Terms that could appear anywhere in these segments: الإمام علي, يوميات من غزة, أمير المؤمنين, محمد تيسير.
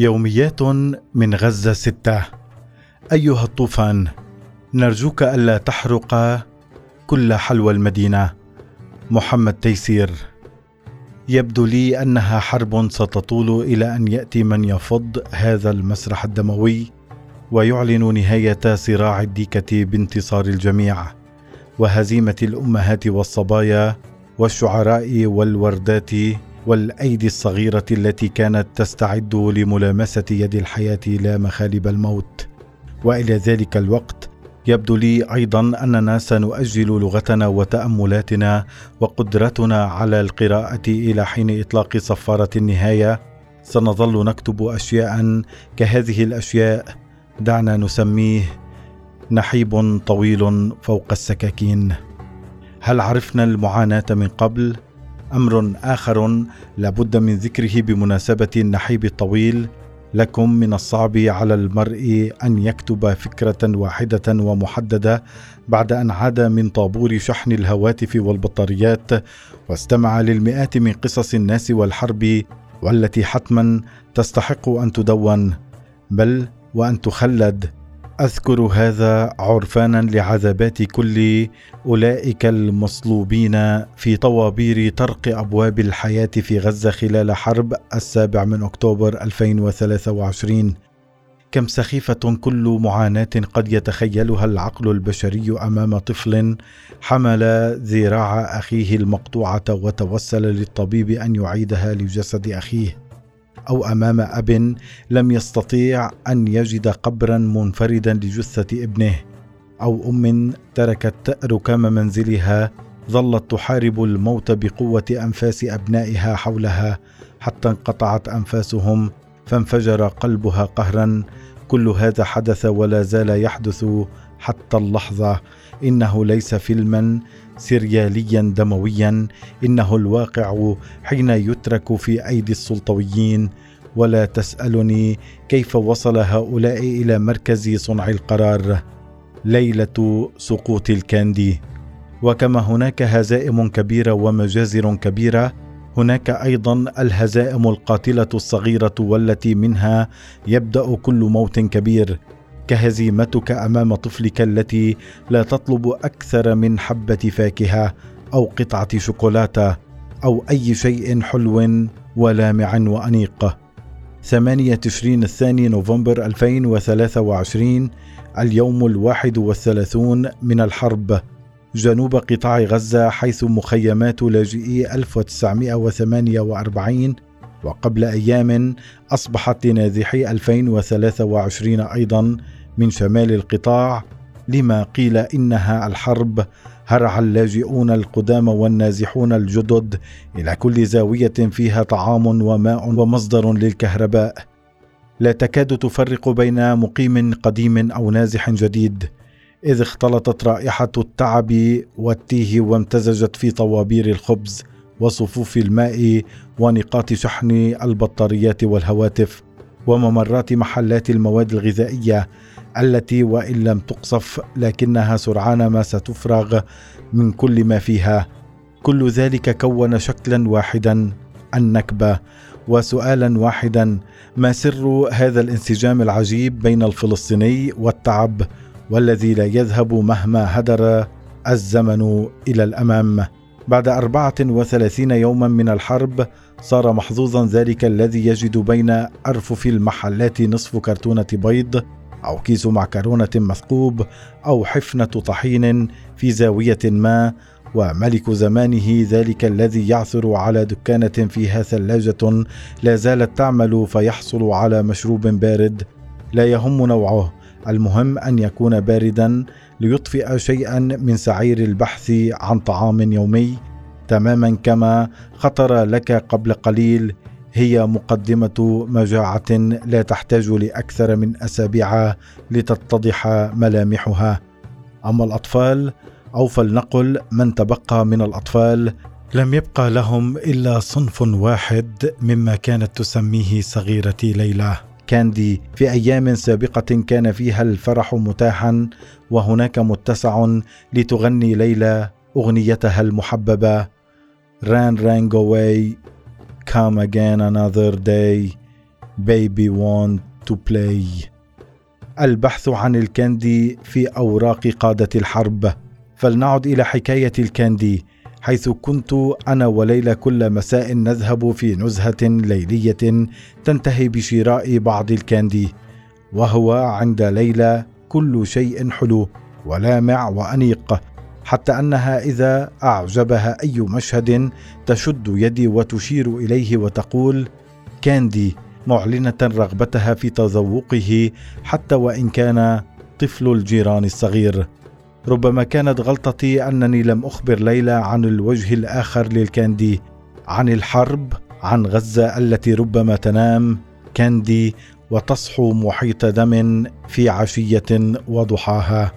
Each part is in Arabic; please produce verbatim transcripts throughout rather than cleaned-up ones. يوميات من غزة ستة. أيها الطوفان، نرجوك ألا تحرق كل حلوى المدينة. محمد تيسير. يبدو لي أنها حرب ستطول إلى أن يأتي من يفض هذا المسرح الدموي ويعلن نهاية صراع الديكة بانتصار الجميع، وهزيمة الأمهات والصبايا والشعراء والوردات والأيدي الصغيرة التي كانت تستعد لملامسة يد الحياة لا مخالب الموت. وإلى ذلك الوقت يبدو لي أيضا أننا سنؤجل لغتنا وتأملاتنا وقدرتنا على القراءة إلى حين إطلاق صفارة النهاية. سنظل نكتب أشياء كهذه الأشياء، دعنا نسميه نحيب طويل فوق السكاكين. هل عرفنا المعاناة من قبل؟ أمر آخر لابد من ذكره بمناسبة النحيب الطويل: لكم من الصعب على المرء أن يكتب فكرة واحدة ومحددة بعد أن عاد من طابور شحن الهواتف والبطاريات واستمع للمئات من قصص الناس والحرب، والتي حتما تستحق أن تدون بل وأن تخلد. أذكر هذا عرفانا لعذابات كل أولئك المصلوبين في طوابير طرق أبواب الحياة في غزة خلال حرب السابع من أكتوبر ألفين وثلاثة وعشرين. كم سخيفة كل معاناة قد يتخيلها العقل البشري أمام طفل حمل ذراع أخيه المقطوعة وتوسل للطبيب أن يعيدها لجسد أخيه، أو أمام أب لم يستطيع أن يجد قبرا منفردا لجثة ابنه، أو أم تركت ركام منزلها ظلت تحارب الموت بقوة أنفاس أبنائها حولها حتى انقطعت أنفاسهم فانفجر قلبها قهرا. كل هذا حدث ولا زال يحدث حتى اللحظة. إنه ليس فيلما سرياليا دمويا، إنه الواقع حين يترك في أيدي السلطويين. ولا تسألني كيف وصل هؤلاء إلى مركز صنع القرار ليلة سقوط الكاندي. وكما هناك هزائم كبيرة ومجازر كبيرة، هناك أيضا الهزائم القاتلة الصغيرة، والتي منها يبدأ كل موت كبير، كهزيمتك أمام طفلك التي لا تطلب أكثر من حبة فاكهة أو قطعة شوكولاتة أو أي شيء حلو ولامع وأنيق. ثمانية تشرين الثاني نوفمبر ألفين وثلاثة وعشرين، اليوم الواحد والثلاثون من الحرب، جنوب قطاع غزة، حيث مخيمات لاجئي ألف وتسعمئة وثمانية وأربعين، وقبل أيام أصبحت لنازحي ألفين وثلاثة وعشرين أيضا من شمال القطاع. لما قيل إنها الحرب، هرع اللاجئون القدام والنازحون الجدد إلى كل زاوية فيها طعام وماء ومصدر للكهرباء. لا تكاد تفرق بين مقيم قديم أو نازح جديد، إذ اختلطت رائحة التعب والتيه وامتزجت في طوابير الخبز وصفوف الماء ونقاط شحن البطاريات والهواتف وممرات محلات المواد الغذائية، التي وإن لم تقصف لكنها سرعان ما ستفرغ من كل ما فيها. كل ذلك كون شكلا واحدا، النكبة، وسؤالا واحدا: ما سر هذا الانسجام العجيب بين الفلسطيني والتعب، والذي لا يذهب مهما هدر الزمن إلى الأمام؟ بعد أربعة وثلاثين يوما من الحرب، صار محظوظا ذلك الذي يجد بين أرفف المحلات نصف كرتونة بيض أو كيس معكرونة مثقوب أو حفنة طحين في زاوية ما، وملك زمانه ذلك الذي يعثر على دكانة فيها ثلاجة لا زالت تعمل فيحصل على مشروب بارد لا يهم نوعه، المهم أن يكون باردا، ليطفئ شيئا من سعير البحث عن طعام يومي، تماما كما خطر لك قبل قليل. هي مقدمة مجاعة لا تحتاج لأكثر من أسابيع لتتضح ملامحها. أما الأطفال، أو فلنقل من تبقى من الأطفال، لم يبقى لهم إلا صنف واحد مما كانت تسميه صغيرتي ليلى، كاندي. في أيام سابقة كان فيها الفرح متاحا، وهناك متسع لتغني ليلى أغنيتها المحببة: Run Run Go Away, Come Again Another Day, baby want to play. البحث عن الكاندي في أوراق قادة الحرب. فلنعد إلى حكاية الكاندي، حيث كنت أنا وليلى كل مساء نذهب في نزهة ليلية تنتهي بشراء بعض الكاندي، وهو عند ليلى كل شيء حلو ولامع وأنيق، حتى أنها إذا أعجبها أي مشهد تشد يدي وتشير إليه وتقول كاندي، معلنة رغبتها في تذوقه حتى وإن كان طفل الجيران الصغير. ربما كانت غلطتي أنني لم أخبر ليلى عن الوجه الآخر للكاندي، عن الحرب، عن غزة التي ربما تنام كاندي وتصحو محيط دم في عشية وضحاها.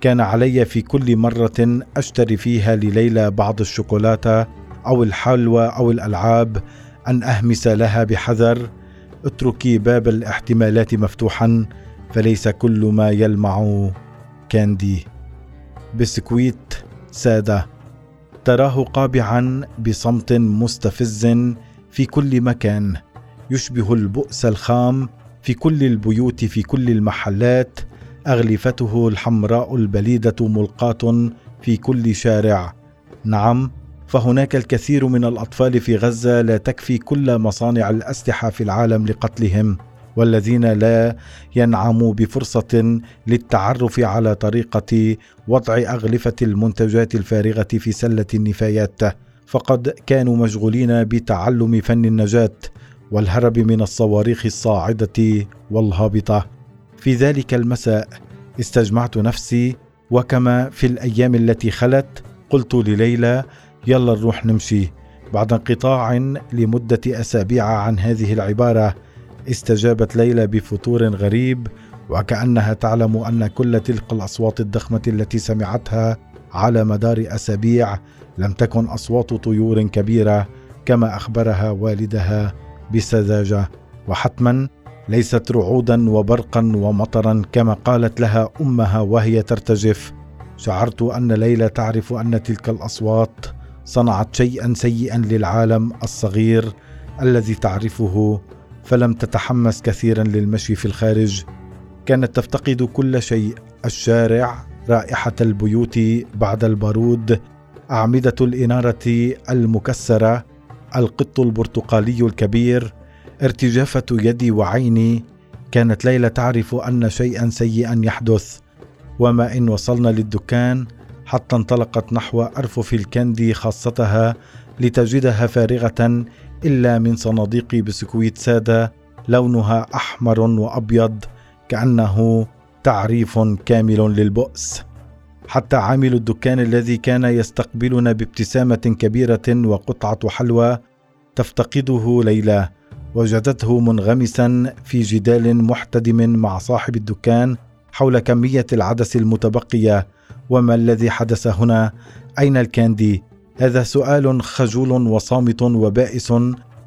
كان علي في كل مرة أشتري فيها لليلى بعض الشوكولاتة أو الحلوى أو الألعاب أن أهمس لها بحذر: اتركي باب الاحتمالات مفتوحا، فليس كل ما يلمع كاندي. بسكويت سادة تراه قابعا بصمت مستفز في كل مكان، يشبه البؤس الخام في كل البيوت في كل المحلات، أغلفته الحمراء البليدة ملقاة في كل شارع. نعم، فهناك الكثير من الأطفال في غزة لا تكفي كل مصانع الأسلحة في العالم لقتلهم، والذين لا ينعموا بفرصة للتعرف على طريقة وضع أغلفة المنتجات الفارغة في سلة النفايات، فقد كانوا مشغولين بتعلم فن النجاة والهرب من الصواريخ الصاعدة والهابطة. في ذلك المساء استجمعت نفسي، وكما في الأيام التي خلت قلت لليلى يلا نروح نمشي، بعد انقطاع لمدة أسابيع عن هذه العبارة. استجابت ليلى بفتور غريب، وكأنها تعلم أن كل تلك الأصوات الضخمة التي سمعتها على مدار أسابيع لم تكن أصوات طيور كبيرة كما أخبرها والدها بسذاجة، وحتما ليست رعودا وبرقا ومطرا كما قالت لها أمها وهي ترتجف. شعرت أن ليلى تعرف أن تلك الأصوات صنعت شيئا سيئا للعالم الصغير الذي تعرفه، فلم تتحمس كثيرا للمشي في الخارج. كانت تفتقد كل شيء: الشارع، رائحة البيوت بعد البارود، أعمدة الإنارة المكسرة، القط البرتقالي الكبير، ارتجافة يدي وعيني. كانت ليلى تعرف أن شيئا سيئا يحدث، وما إن وصلنا للدكان حتى انطلقت نحو أرفف الكاندي خاصتها لتجدها فارغة إلا من صناديق بسكويت سادة لونها أحمر وأبيض، كأنه تعريف كامل للبؤس. حتى عامل الدكان الذي كان يستقبلنا بابتسامة كبيرة وقطعة حلوى تفتقده ليلى، وجدته منغمسا في جدال محتدم مع صاحب الدكان حول كمية العدس المتبقية. وما الذي حدث هنا؟ أين الكاندي؟ هذا سؤال خجول وصامت وبائس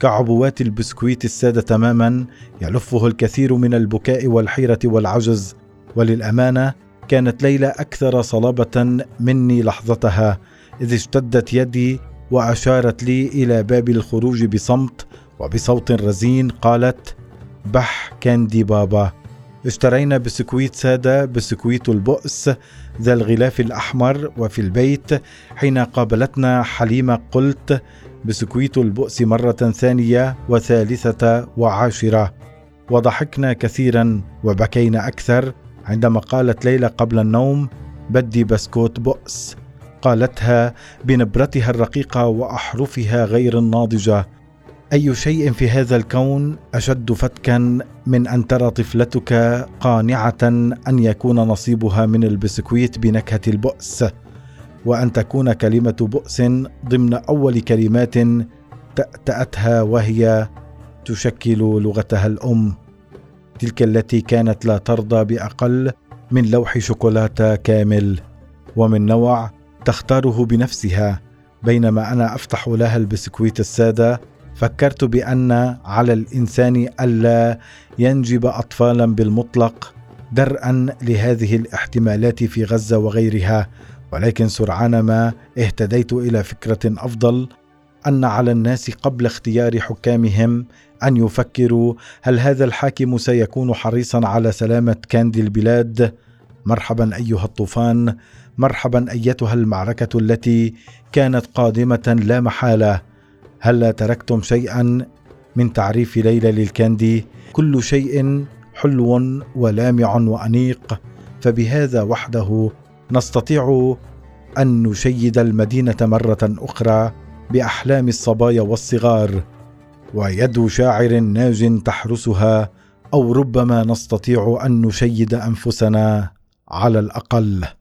كعبوات البسكويت السادة تماما، يلفه الكثير من البكاء والحيرة والعجز. وللأمانة كانت ليلى أكثر صلابة مني لحظتها، إذ اشتدت يدي وأشارت لي إلى باب الخروج بصمت وبصوت رزين، قالت: بح كاندي بابا. اشترينا بسكويت سادة، بسكويت البؤس ذا الغلاف الأحمر، وفي البيت حين قابلتنا حليمة قلت: بسكويت البؤس مرة ثانية وثالثة وعاشرة. وضحكنا كثيرا وبكينا أكثر عندما قالت ليلى قبل النوم: بدي بسكوت بؤس. قالتها بنبرتها الرقيقة وأحرفها غير الناضجة. أي شيء في هذا الكون أشد فتكا من أن ترى طفلتك قانعة أن يكون نصيبها من البسكويت بنكهة البؤس، وأن تكون كلمة بؤس ضمن أول كلمات تأتأتها وهي تشكل لغتها الأم، تلك التي كانت لا ترضى بأقل من لوح شوكولاتة كامل ومن نوع تختاره بنفسها. بينما أنا أفتح لها البسكويت السادة، فكرت بأن على الإنسان ألا ينجب أطفالا بالمطلق درءا لهذه الاحتمالات في غزة وغيرها، ولكن سرعان ما اهتديت إلى فكرة أفضل، أن على الناس قبل اختيار حكامهم أن يفكروا هل هذا الحاكم سيكون حريصا على سلامة كاندي البلاد؟ مرحبا أيها الطوفان، مرحبا أيتها المعركة التي كانت قادمة لا محالة. هل تركتم شيئا من تعريف ليلى للكاندي؟ كل شيء حلو ولامع وأنيق، فبهذا وحده نستطيع أن نشيد المدينة مرة أخرى بأحلام الصبايا والصغار، ويد شاعر ناج تحرسها، أو ربما نستطيع أن نشيد أنفسنا على الأقل.